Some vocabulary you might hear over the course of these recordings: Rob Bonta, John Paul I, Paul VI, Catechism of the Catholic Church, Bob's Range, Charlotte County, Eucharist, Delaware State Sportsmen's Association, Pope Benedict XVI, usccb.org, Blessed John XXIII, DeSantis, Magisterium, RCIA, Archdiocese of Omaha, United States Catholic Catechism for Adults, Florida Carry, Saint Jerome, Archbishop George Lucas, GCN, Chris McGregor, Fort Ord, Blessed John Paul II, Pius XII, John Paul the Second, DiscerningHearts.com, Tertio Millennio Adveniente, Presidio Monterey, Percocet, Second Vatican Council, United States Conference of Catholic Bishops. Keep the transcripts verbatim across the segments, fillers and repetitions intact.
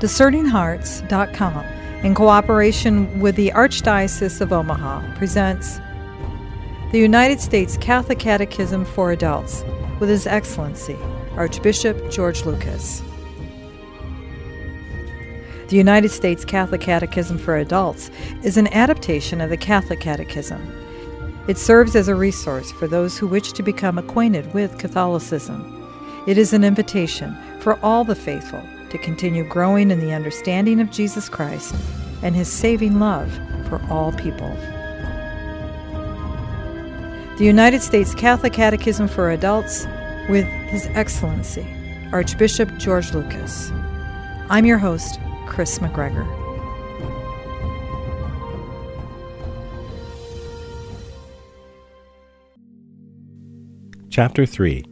Discerning Hearts dot com, in cooperation with the Archdiocese of Omaha, presents the United States Catholic Catechism for Adults with His Excellency, Archbishop George Lucas. The United States Catholic Catechism for Adults is an adaptation of the Catholic Catechism. It serves as a resource for those who wish to become acquainted with Catholicism. It is an invitation for all the faithful to continue growing in the understanding of Jesus Christ and His saving love for all people. The United States Catholic Catechism for Adults with His Excellency, Archbishop George Lucas. I'm your host, Chris McGregor. Chapter three.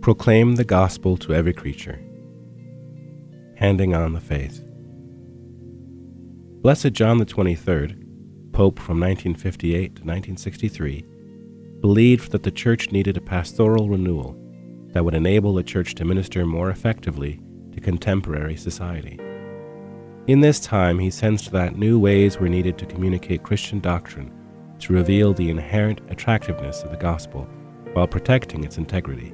Proclaim the Gospel to Every Creature. Handing on the Faith. Blessed John the twenty-third, Pope from nineteen fifty-eight to nineteen sixty-three, believed that the Church needed a pastoral renewal that would enable the Church to minister more effectively to contemporary society. In this time, he sensed that new ways were needed to communicate Christian doctrine to reveal the inherent attractiveness of the gospel while protecting its integrity.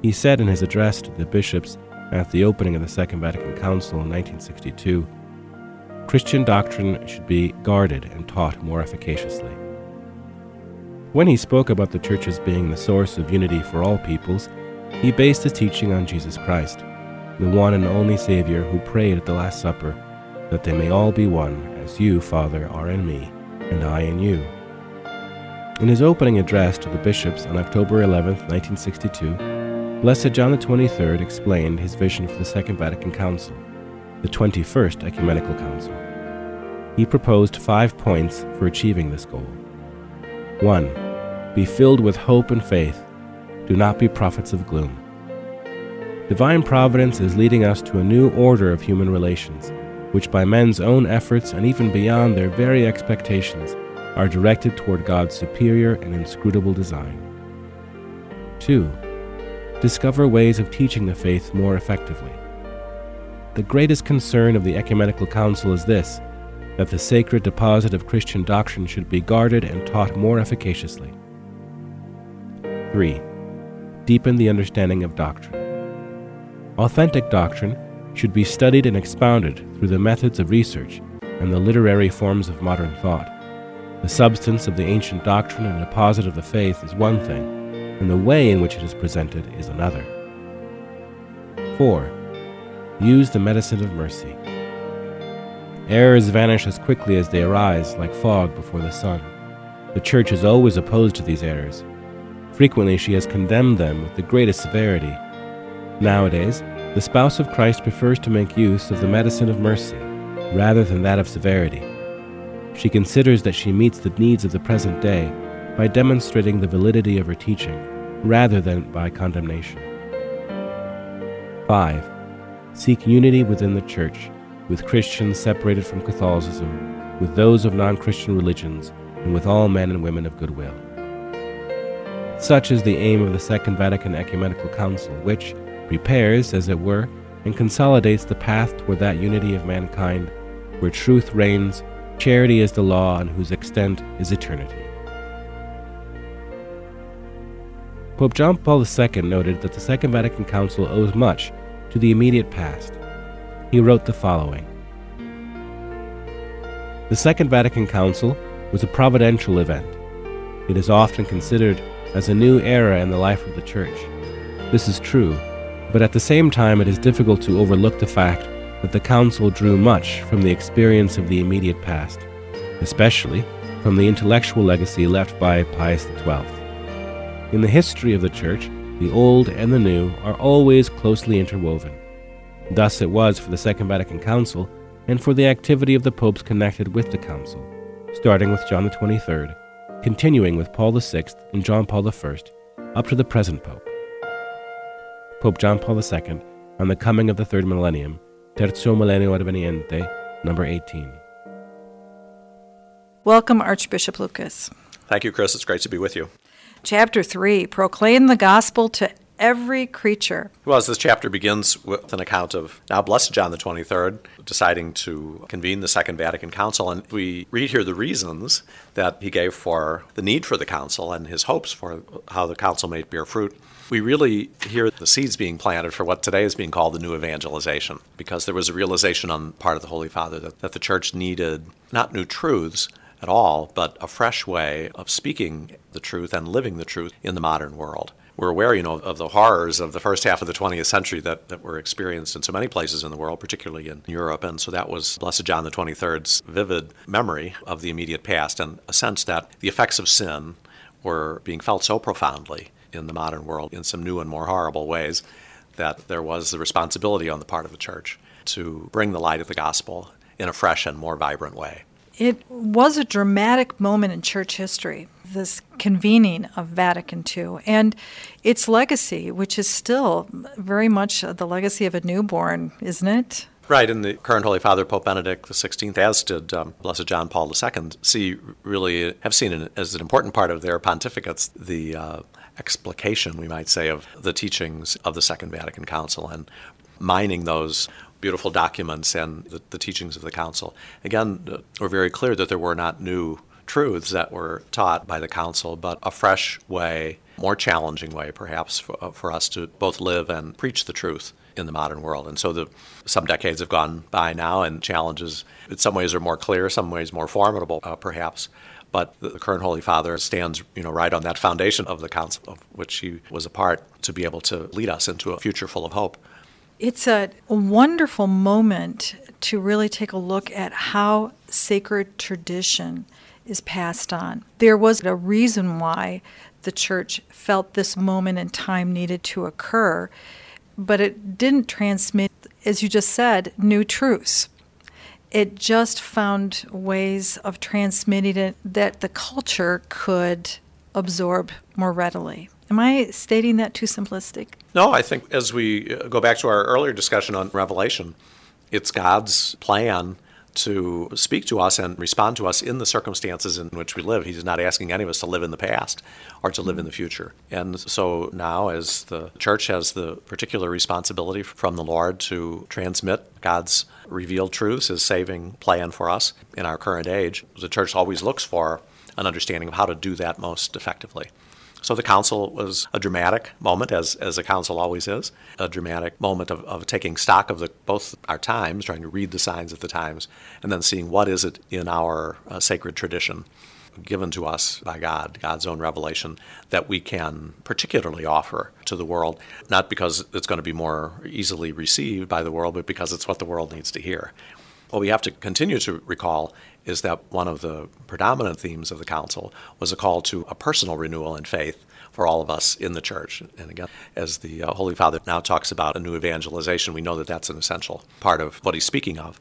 He said in his address to the bishops at the opening of the Second Vatican Council in nineteen sixty-two, "Christian doctrine should be guarded and taught more efficaciously." When he spoke about the Church as being the source of unity for all peoples, he based his teaching on Jesus Christ, the one and only Savior, who prayed at the Last Supper, "that they may all be one, as you, Father, are in me, and I in you." In his opening address to the bishops on October eleventh, nineteen sixty-two, Blessed John the twenty-third explained his vision for the Second Vatican Council, the twenty-first Ecumenical Council. He proposed five points for achieving this goal. one. Be filled with hope and faith. Do not be prophets of gloom. Divine providence is leading us to a new order of human relations, which by men's own efforts and even beyond their very expectations are directed toward God's superior and inscrutable design. two. Discover ways of teaching the faith more effectively. The greatest concern of the Ecumenical Council is this, that the sacred deposit of Christian doctrine should be guarded and taught more efficaciously. three. Deepen the understanding of doctrine. Authentic doctrine should be studied and expounded through the methods of research and the literary forms of modern thought. The substance of the ancient doctrine and deposit of the faith is one thing, and the way in which it is presented is another. four. Use the medicine of mercy. Errors vanish as quickly as they arise, like fog before the sun. The Church is always opposed to these errors. Frequently she has condemned them with the greatest severity. Nowadays, the spouse of Christ prefers to make use of the medicine of mercy rather than that of severity. She considers that she meets the needs of the present day by demonstrating the validity of her teaching rather than by condemnation. five. Seek unity within the Church, with Christians separated from Catholicism, with those of non-Christian religions, and with all men and women of goodwill. Such is the aim of the Second Vatican Ecumenical Council, which repairs, as it were, and consolidates the path toward that unity of mankind where truth reigns, charity is the law, and whose extent is eternity. Pope John Paul the Second noted that the Second Vatican Council owes much to the immediate past. He wrote the following: "The Second Vatican Council was a providential event. It is often considered as a new era in the life of the Church. This is true, but at the same time it is difficult to overlook the fact that the Council drew much from the experience of the immediate past, especially from the intellectual legacy left by Pius the twelfth. In the history of the Church, the old and the new are always closely interwoven. Thus it was for the Second Vatican Council and for the activity of the popes connected with the Council, starting with John the twenty-third, continuing with Paul the sixth and John Paul the first, up to the present Pope. Pope John Paul the Second, on the coming of the third millennium, Tertio Millennio Adveniente, number eighteen. Welcome, Archbishop Lucas. Thank you, Chris. It's great to be with you. Chapter three, Proclaim the Gospel to every creature. Well, as this chapter begins with an account of now Blessed John the twenty-third deciding to convene the Second Vatican Council, and we read here the reasons that he gave for the need for the council and his hopes for how the council may bear fruit. We really hear the seeds being planted for what today is being called the new evangelization, because there was a realization on the part of the Holy Father that, that the church needed not new truths at all, but a fresh way of speaking the truth and living the truth in the modern world. We're aware, you know, of the horrors of the first half of the twentieth century that, that were experienced in so many places in the world, particularly in Europe. And so that was Blessed John the twenty-third's vivid memory of the immediate past and a sense that the effects of sin were being felt so profoundly in the modern world in some new and more horrible ways that there was the responsibility on the part of the church to bring the light of the gospel in a fresh and more vibrant way. It was a dramatic moment in church history, this convening of Vatican two, and its legacy, which is still very much the legacy of a newborn, isn't it? Right, and the current Holy Father, Pope Benedict the sixteenth, as did um, Blessed John Paul the second, see really have seen an, as an important part of their pontificates the uh, explication, we might say, of the teachings of the Second Vatican Council and mining those beautiful documents and the, the teachings of the council. Again, we're very clear that there were not new truths that were taught by the council, but a fresh way, more challenging way perhaps for, for us to both live and preach the truth in the modern world. And so the, some decades have gone by now, and challenges in some ways are more clear, some ways more formidable uh, perhaps. But the current Holy Father stands, you know, right on that foundation of the council of which he was a part to be able to lead us into a future full of hope. It's a wonderful moment to really take a look at how sacred tradition is passed on. There was a reason why the church felt this moment in time needed to occur, but it didn't transmit, as you just said, new truths. It just found ways of transmitting it that the culture could absorb more readily. Am I stating that too simplistic? No, I think as we go back to our earlier discussion on Revelation, it's God's plan to speak to us and respond to us in the circumstances in which we live. He's not asking any of us to live in the past or to live in the future. And so now as the church has the particular responsibility from the Lord to transmit God's revealed truths, his saving plan for us in our current age, the church always looks for an understanding of how to do that most effectively. So the council was a dramatic moment, as as a council always is, a dramatic moment of, of taking stock of the, both our times, trying to read the signs of the times, and then seeing what is it in our uh, sacred tradition given to us by God, God's own revelation, that we can particularly offer to the world, not because it's going to be more easily received by the world, but because it's what the world needs to hear. What we have to continue to recall is that one of the predominant themes of the council was a call to a personal renewal in faith for all of us in the church. And again, as the Holy Father now talks about a new evangelization, we know that that's an essential part of what he's speaking of,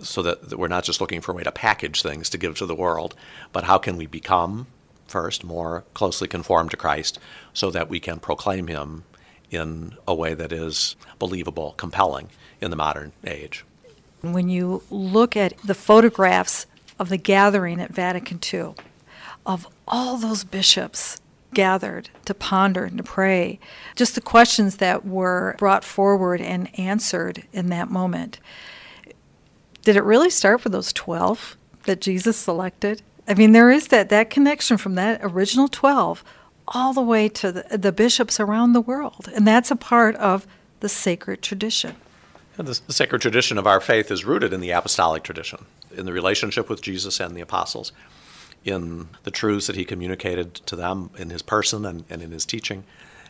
so that, that we're not just looking for a way to package things to give to the world, but how can we become, first, more closely conformed to Christ so that we can proclaim him in a way that is believable, compelling in the modern age. When you look at the photographs of the gathering at Vatican two, of all those bishops gathered to ponder and to pray, just the questions that were brought forward and answered in that moment, did it really start with those twelve that Jesus selected? I mean, there is that, that connection from that original twelve all the way to the, the bishops around the world, and that's a part of the sacred tradition. And the, the sacred tradition of our faith is rooted in the apostolic tradition, in the relationship with Jesus and the apostles, in the truths that he communicated to them in his person and, and in his teaching,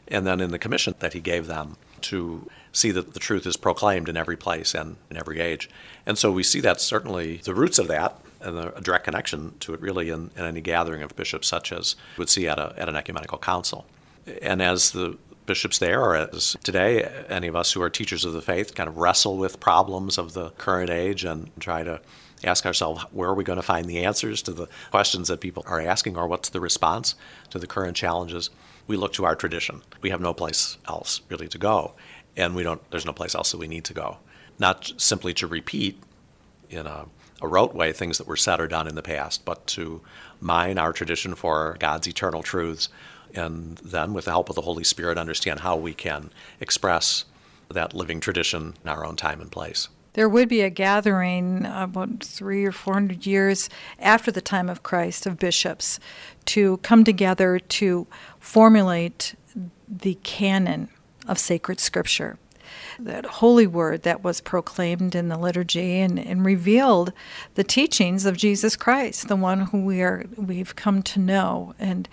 and then in the commission that he gave them to see that the truth is proclaimed in every place and in every age. And so we see that certainly the roots of that and the direct connection to it really in, in any gathering of bishops such as we would see at, a, at an ecumenical council. And as the bishops there, or as today, any of us who are teachers of the faith kind of wrestle with problems of the current age and try to ask ourselves, where are we going to find the answers to the questions that people are asking, or what's the response to the current challenges? We look to our tradition. We have no place else really to go, and we don't. There's no place else that we need to go. Not simply to repeat in a, a rote way things that were said or done in the past, but to mine our tradition for God's eternal truths, and then with the help of the Holy Spirit understand how we can express that living tradition in our own time and place. There would be a gathering about three or four hundred years after the time of Christ of bishops to come together to formulate the canon of sacred scripture, that holy word that was proclaimed in the liturgy and, and revealed the teachings of Jesus Christ, the one who we are, we've come to know. And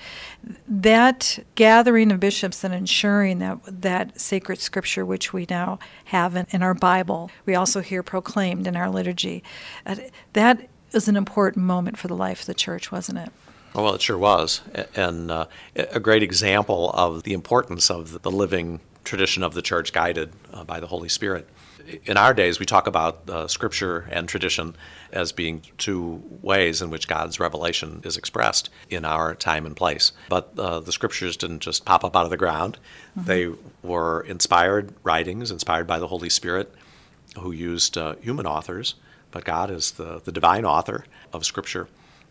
that gathering of bishops and ensuring that that sacred scripture, which we now have in, in our Bible, we also hear proclaimed in our liturgy, uh, that is an important moment for the life of the church, wasn't it? Well, it sure was. And uh, a great example of the importance of the living tradition of the church guided uh, by the Holy Spirit. In our days, we talk about uh, scripture and tradition as being two ways in which God's revelation is expressed in our time and place. But uh, the scriptures didn't just pop up out of the ground. Mm-hmm. They were inspired writings, inspired by the Holy Spirit, who used uh, human authors, but God is the, the divine author of scripture.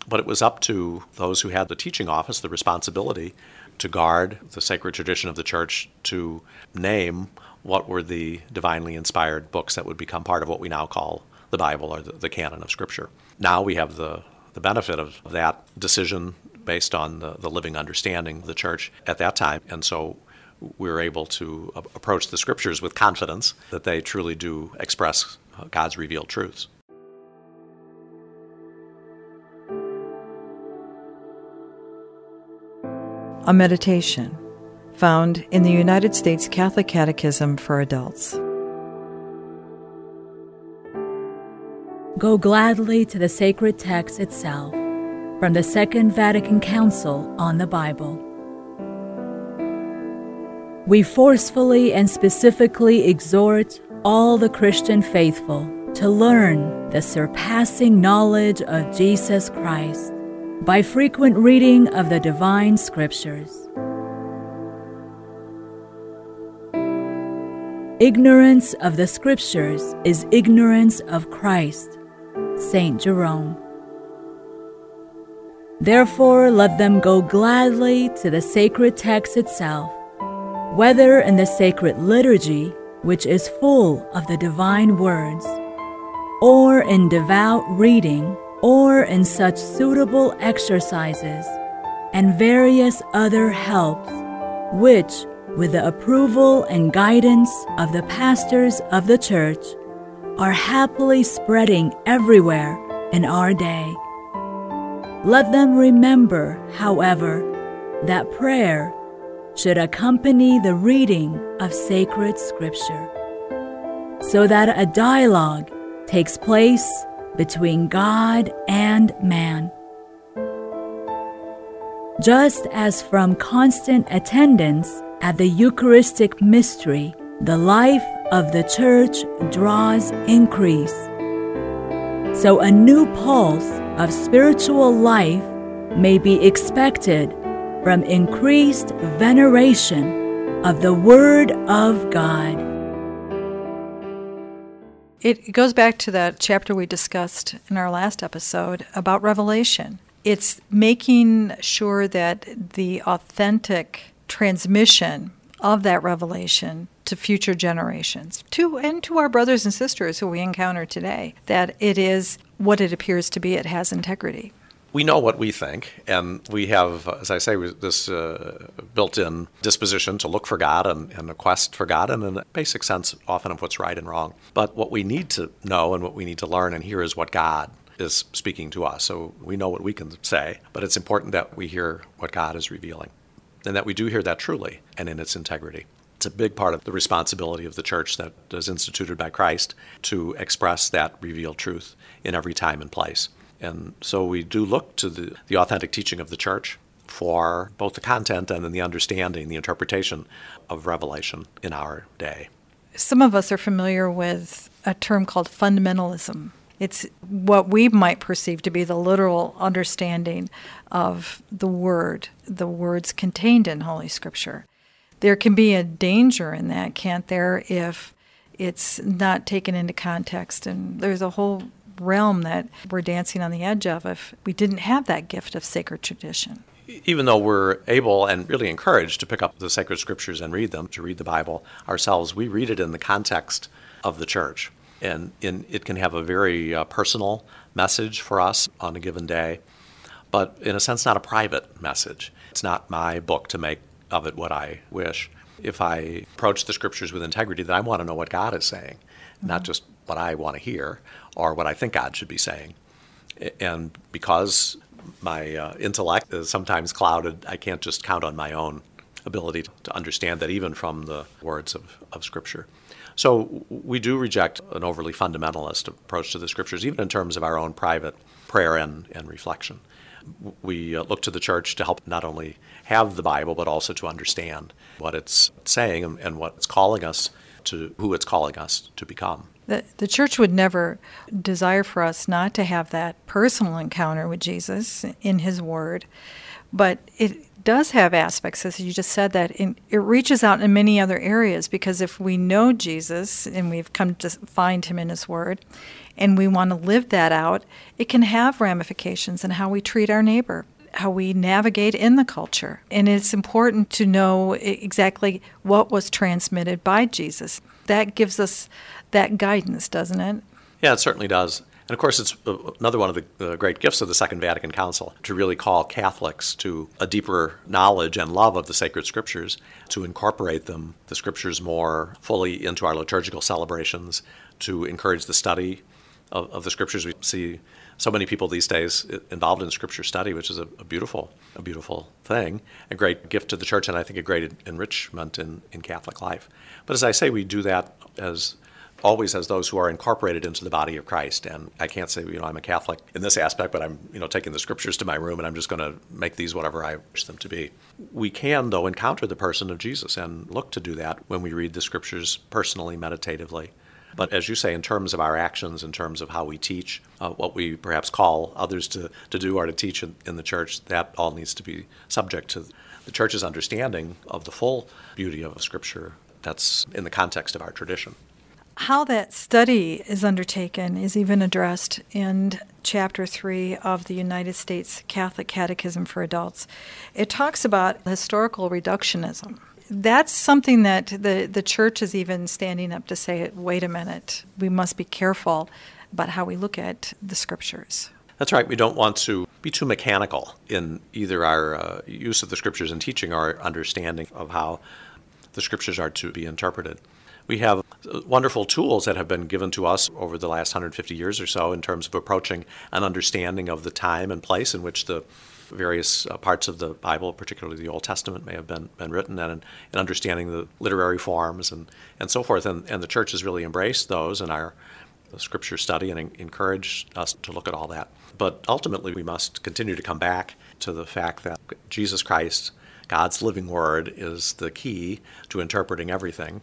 But it was up to those who had the teaching office, the responsibility to guard the sacred tradition of the church, to name what were the divinely inspired books that would become part of what we now call the Bible or the, the canon of Scripture. Now we have the, the benefit of that decision based on the, the living understanding of the church at that time. And so we were able to approach the Scriptures with confidence that they truly do express God's revealed truths. A meditation found in the United States Catholic Catechism for Adults. Go gladly to the sacred text itself, from the Second Vatican Council on the Bible. We forcefully and specifically exhort all the Christian faithful to learn the surpassing knowledge of Jesus Christ by frequent reading of the divine scriptures. Ignorance of the scriptures is ignorance of Christ, Saint Jerome. Therefore, let them go gladly to the sacred text itself, whether in the sacred liturgy, which is full of the divine words, or in devout reading, or in such suitable exercises and various other helps, which, with the approval and guidance of the pastors of the Church, are happily spreading everywhere in our day. Let them remember, however, that prayer should accompany the reading of sacred Scripture, so that a dialogue takes place between God and man. Just as from constant attendance at the Eucharistic mystery, the life of the Church draws increase, so a new pulse of spiritual life may be expected from increased veneration of the Word of God. It goes back to that chapter we discussed in our last episode about revelation. It's making sure that the authentic transmission of that revelation to future generations, to and to our brothers and sisters who we encounter today, that it is what it appears to be. It has integrity. We know what we think, and we have, as I say, this uh, built-in disposition to look for God and, and a quest for God, and in a basic sense, often of what's right and wrong. But what we need to know and what we need to learn and hear is what God is speaking to us. So we know what we can say, but it's important that we hear what God is revealing, and that we do hear that truly and in its integrity. It's a big part of the responsibility of the Church that is instituted by Christ to express that revealed truth in every time and place. And so we do look to the, the authentic teaching of the Church for both the content and then the understanding, the interpretation of revelation in our day. Some of us are familiar with a term called fundamentalism. It's what we might perceive to be the literal understanding of the Word, the words contained in Holy Scripture. There can be a danger in that, can't there, if it's not taken into context? And there's a whole realm that we're dancing on the edge of if we didn't have that gift of sacred tradition. even though we're able and really encouraged to pick up the sacred scriptures and read them, to read the Bible ourselves, we read it in the context of the church. And in, it can have a very uh, personal message for us on a given day, but in a sense, not a private message. It's not my book to make of it what I wish. If I approach the scriptures with integrity, then I want to know what God is saying, mm-hmm. not just what I want to hear or what I think God should be saying. And because my uh, intellect is sometimes clouded, I can't just count on my own ability to understand that even from the words of, of Scripture. So we do reject an overly fundamentalist approach to the Scriptures, even in terms of our own private prayer and, and reflection. We uh, look to the Church to help not only have the Bible, but also to understand what it's saying and, and what it's calling us to, who it's calling us to become. The, the Church would never desire for us not to have that personal encounter with Jesus in His Word, but it does have aspects, as you just said, that in, it reaches out in many other areas, because if we know Jesus and we've come to find Him in His Word and we want to live that out, it can have ramifications in how we treat our neighbor, how we navigate in the culture. And it's important to know exactly what was transmitted by Jesus. That gives us that guidance, doesn't it? Yeah, it certainly does. And of course, it's another one of the great gifts of the Second Vatican Council, to really call Catholics to a deeper knowledge and love of the sacred scriptures, to incorporate them, the scriptures, more fully into our liturgical celebrations, to encourage the study of, of the scriptures. We see so many people these days involved in scripture study, which is a, a beautiful, a beautiful thing, a great gift to the church, and I think a great enrichment in, in Catholic life. But as I say, we do that as always as those who are incorporated into the body of Christ. And I can't say, you know, I'm a Catholic in this aspect, but I'm, you know, taking the scriptures to my room and I'm just going to make these whatever I wish them to be. We can, though, encounter the person of Jesus and look to do that when we read the scriptures personally, meditatively. But as you say, in terms of our actions, in terms of how we teach, uh, what we perhaps call others to, to do or to teach in, in the church, that all needs to be subject to the church's understanding of the full beauty of Scripture that's in the context of our tradition. How that study is undertaken is even addressed in Chapter three of the United States Catholic Catechism for Adults. It talks about historical reductionism. That's something that the, the church is even standing up to say, wait a minute, we must be careful about how we look at the scriptures. That's right. We don't want to be too mechanical in either our uh, use of the scriptures and teaching our understanding of how the scriptures are to be interpreted. We have wonderful tools that have been given to us over the last one hundred fifty years or so in terms of approaching an understanding of the time and place in which the various uh, parts of the Bible, particularly the Old Testament, may have been, been written, and in, in understanding the literary forms and, and so forth. And, and the church has really embraced those in our scripture study and en- encouraged us to look at all that. But ultimately, we must continue to come back to the fact that Jesus Christ, God's living word, is the key to interpreting everything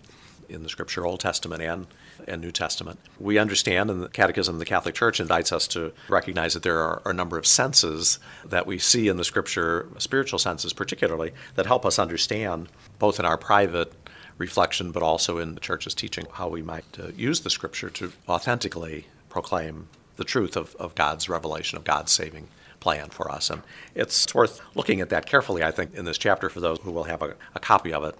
in the scripture, Old Testament and, and New Testament. We understand, and the Catechism of the Catholic Church invites us to recognize that there are, are a number of senses that we see in the scripture, spiritual senses particularly, that help us understand, both in our private reflection, but also in the church's teaching, how we might uh, use the scripture to authentically proclaim the truth of, of God's revelation, of God's saving plan for us. And it's worth looking at that carefully, I think, in this chapter for those who will have a, a copy of it,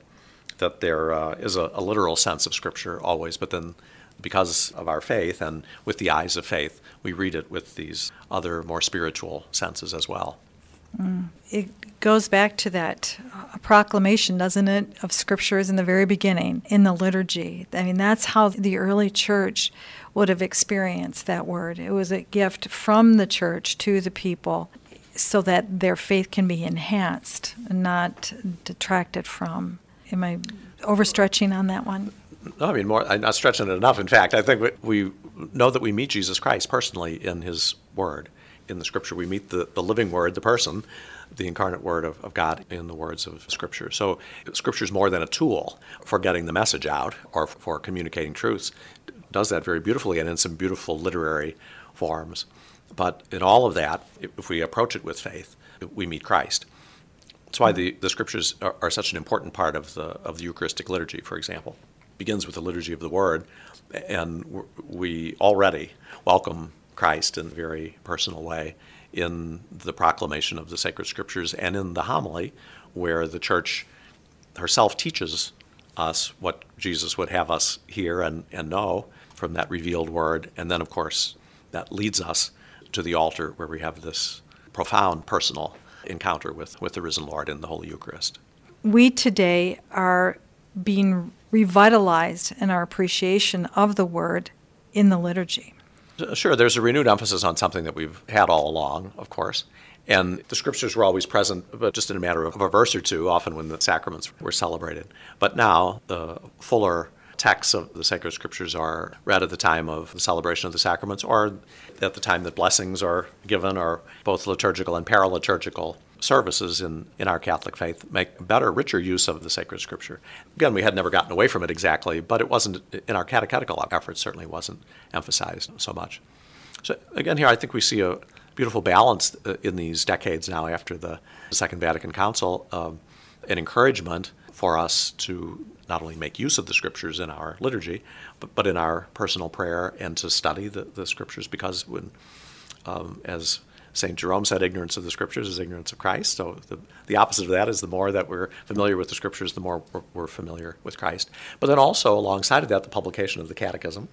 that there uh, is a, a literal sense of Scripture always, but then because of our faith and with the eyes of faith, we read it with these other more spiritual senses as well. Mm. It goes back to that uh, proclamation, doesn't it, of Scriptures in the very beginning, in the liturgy. I mean, that's how the early church would have experienced that word. It was a gift from the church to the people so that their faith can be enhanced and not detracted from. Am I overstretching on that one? No, I mean, more, I'm not stretching it enough. In fact, I think we know that we meet Jesus Christ personally in His Word. In the Scripture, we meet the, the living Word, the person, the incarnate Word of, of God in the words of Scripture. So Scripture is more than a tool for getting the message out or for communicating truths. It does that very beautifully and in some beautiful literary forms. But in all of that, if we approach it with faith, we meet Christ. That's why the, the scriptures are, are such an important part of the of the Eucharistic liturgy, for example. It begins with the liturgy of the Word, and we already welcome Christ in a very personal way in the proclamation of the sacred scriptures and in the homily, where the Church herself teaches us what Jesus would have us hear and, and know from that revealed word. And then, of course, that leads us to the altar, where we have this profound personal encounter with, with the risen Lord in the Holy Eucharist. We today are being revitalized in our appreciation of the Word in the liturgy. Sure, there's a renewed emphasis on something that we've had all along, of course. And the Scriptures were always present, but just in a matter of a verse or two, often when the sacraments were celebrated. But now the fuller texts of the sacred Scriptures are read at the time of the celebration of the sacraments, or at the time that blessings are given, or both liturgical and paraliturgical services in, in our Catholic faith make better, richer use of the sacred Scripture. Again, we had never gotten away from it exactly, but it wasn't, in our catechetical efforts, certainly wasn't emphasized so much. So again, here I think we see a beautiful balance in these decades now after the Second Vatican Council, um, an encouragement for us to not only make use of the Scriptures in our liturgy, but, but in our personal prayer, and to study the, the Scriptures, because when, um, as Saint Jerome said, ignorance of the Scriptures is ignorance of Christ. So the, the opposite of that is the more that we're familiar with the Scriptures, the more we're, we're familiar with Christ. But then also, alongside of that, the publication of the Catechism,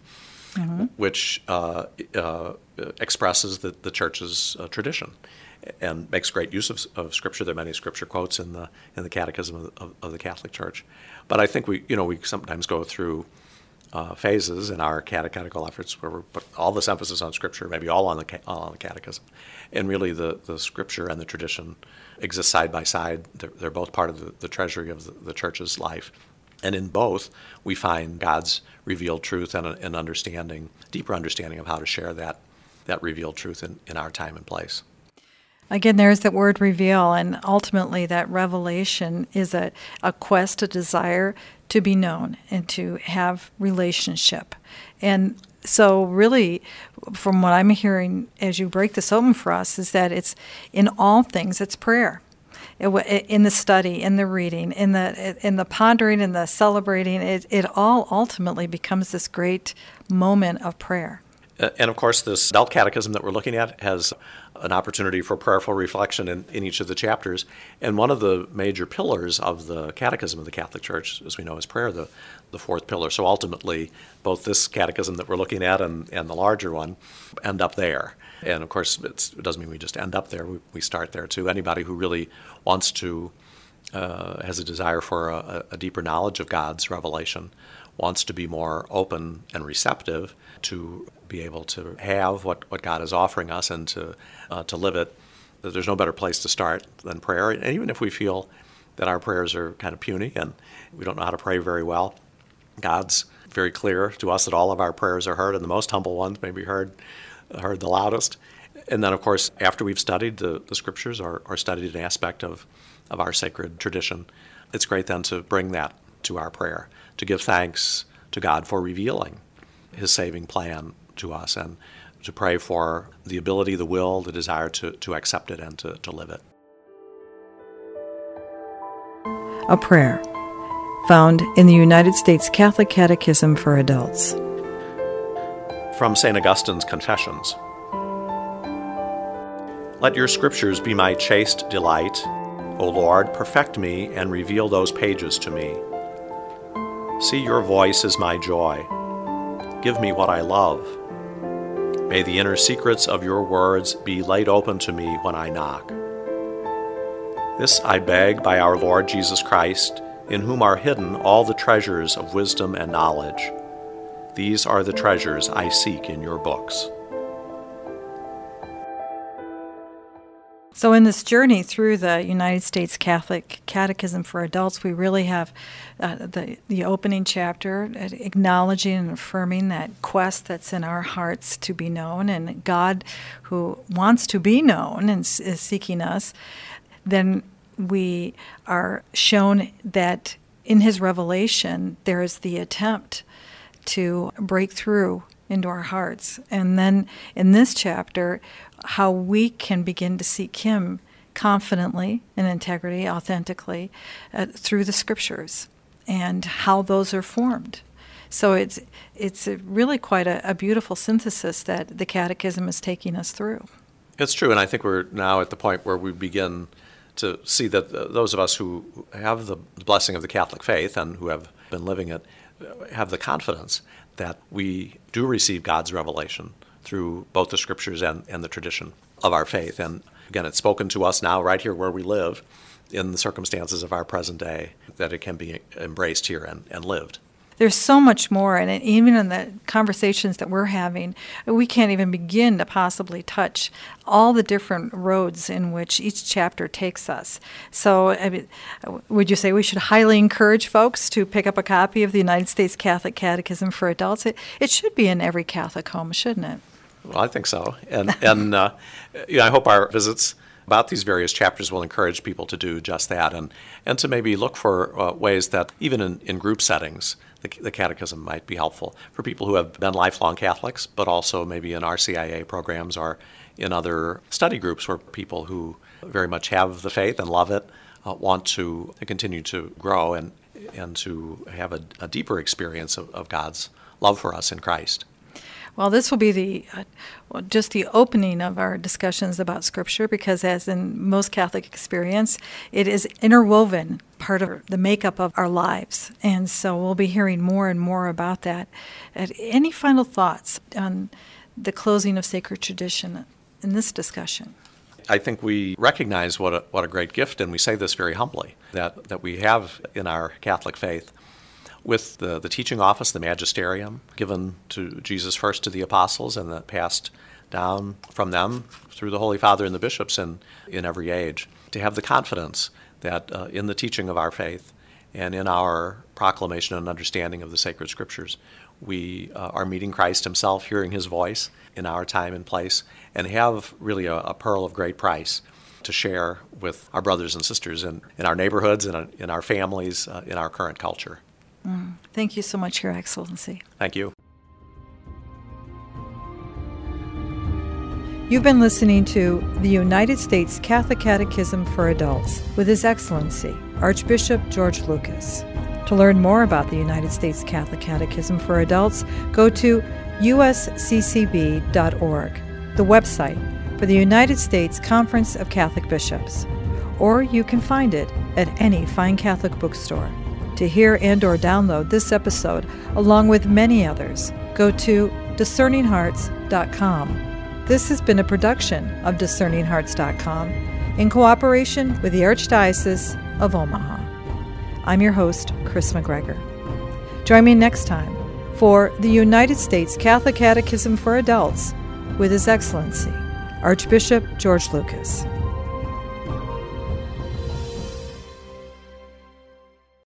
mm-hmm. which uh, uh, expresses the, the Church's uh, tradition, and makes great use of, of Scripture. There are many Scripture quotes in the in the Catechism of, of, of the Catholic Church. But I think we, you know, we sometimes go through uh, phases in our catechetical efforts where we put all this emphasis on Scripture, maybe all on the all on the Catechism, and really the, the Scripture and the tradition exist side by side. They're, they're both part of the, the treasury of the, the Church's life, and in both we find God's revealed truth and an understanding, deeper understanding of how to share that that revealed truth in, in our time and place. Again, there's that word reveal, and ultimately that revelation is a, a quest, a desire to be known and to have relationship. And so really, from what I'm hearing as you break this open for us, is that it's in all things, it's prayer. In the study, in the reading, in the in the pondering, in the celebrating, it, it all ultimately becomes this great moment of prayer. And of course, this adult catechism that we're looking at has an opportunity for prayerful reflection in, in each of the chapters. And one of the major pillars of the Catechism of the Catholic Church, as we know, is prayer, the, the fourth pillar. So ultimately, both this catechism that we're looking at and, and the larger one end up there. And of course, it's, it doesn't mean we just end up there. We, we start there too. Anybody who really wants to, uh, has a desire for a, a deeper knowledge of God's revelation, wants to be more open and receptive to be able to have what, what God is offering us and to uh, to live it, there's no better place to start than prayer. And even if we feel that our prayers are kind of puny and we don't know how to pray very well, God's very clear to us that all of our prayers are heard, and the most humble ones may be heard, heard the loudest. And then, of course, after we've studied the, the Scriptures or, or studied an aspect of, of our sacred tradition, it's great then to bring that to our prayer, to give thanks to God for revealing His saving plan to us, and to pray for the ability, the will, the desire to, to accept it and to, to live it. A prayer found in the United States Catholic Catechism for Adults. From Saint Augustine's Confessions. Let your Scriptures be my chaste delight. O Lord, perfect me and reveal those pages to me. See, your voice is my joy. Give me what I love. May the inner secrets of your words be laid open to me when I knock. This I beg by our Lord Jesus Christ, in whom are hidden all the treasures of wisdom and knowledge. These are the treasures I seek in your books. So in this journey through the United States Catholic Catechism for Adults, we really have uh, the, the opening chapter acknowledging and affirming that quest that's in our hearts to be known, and God who wants to be known and is seeking us. Then we are shown that in His revelation there is the attempt to break through into our hearts. And then in this chapter, how we can begin to seek Him confidently, in integrity, authentically, uh, through the Scriptures, and how those are formed. So it's it's really quite a, a beautiful synthesis that the Catechism is taking us through. It's true, and I think we're now at the point where we begin to see that those of us who have the blessing of the Catholic faith and who have been living it have the confidence that we do receive God's revelation through both the scriptures and, and the tradition of our faith. And again, it's spoken to us now right here where we live in the circumstances of our present day, that it can be embraced here and, and lived. There's so much more, and even in the conversations that we're having, we can't even begin to possibly touch all the different roads in which each chapter takes us. So, I mean, would you say we should highly encourage folks to pick up a copy of the United States Catholic Catechism for Adults? It, it should be in every Catholic home, shouldn't it? Well, I think so, and, and uh, you know, I hope our visits about these various chapters will encourage people to do just that, and, and to maybe look for uh, ways that, even in, in group settings, the, the Catechism might be helpful for people who have been lifelong Catholics, but also maybe in R C I A programs or in other study groups where people who very much have the faith and love it uh, want to continue to grow and, and to have a, a deeper experience of, of God's love for us in Christ. Well, this will be the uh, well, just the opening of our discussions about Scripture, because as in most Catholic experience, it is interwoven, part of the makeup of our lives. And so we'll be hearing more and more about that. Uh, any final thoughts on the closing of sacred tradition in this discussion? I think we recognize what a, what a great gift, and we say this very humbly, that, that we have in our Catholic faith, with the, the teaching office, the magisterium, given to Jesus first to the apostles and that passed down from them through the Holy Father and the bishops in, in every age, to have the confidence that uh, in the teaching of our faith and in our proclamation and understanding of the sacred scriptures, we uh, are meeting Christ himself, hearing his voice in our time and place, and have really a, a pearl of great price to share with our brothers and sisters in, in our neighborhoods, in, in our families, uh, in our current culture. Thank you so much, Your Excellency. Thank you. You've been listening to the United States Catholic Catechism for Adults with His Excellency, Archbishop George Lucas. To learn more about the United States Catholic Catechism for Adults, go to U S C C B dot org, the website for the United States Conference of Catholic Bishops, or you can find it at any fine Catholic bookstore. To hear and or download this episode, along with many others, go to discerning hearts dot com. This has been a production of discerning hearts dot com in cooperation with the Archdiocese of Omaha. I'm your host, Chris McGregor. Join me next time for the United States Catholic Catechism for Adults with His Excellency, Archbishop George Lucas.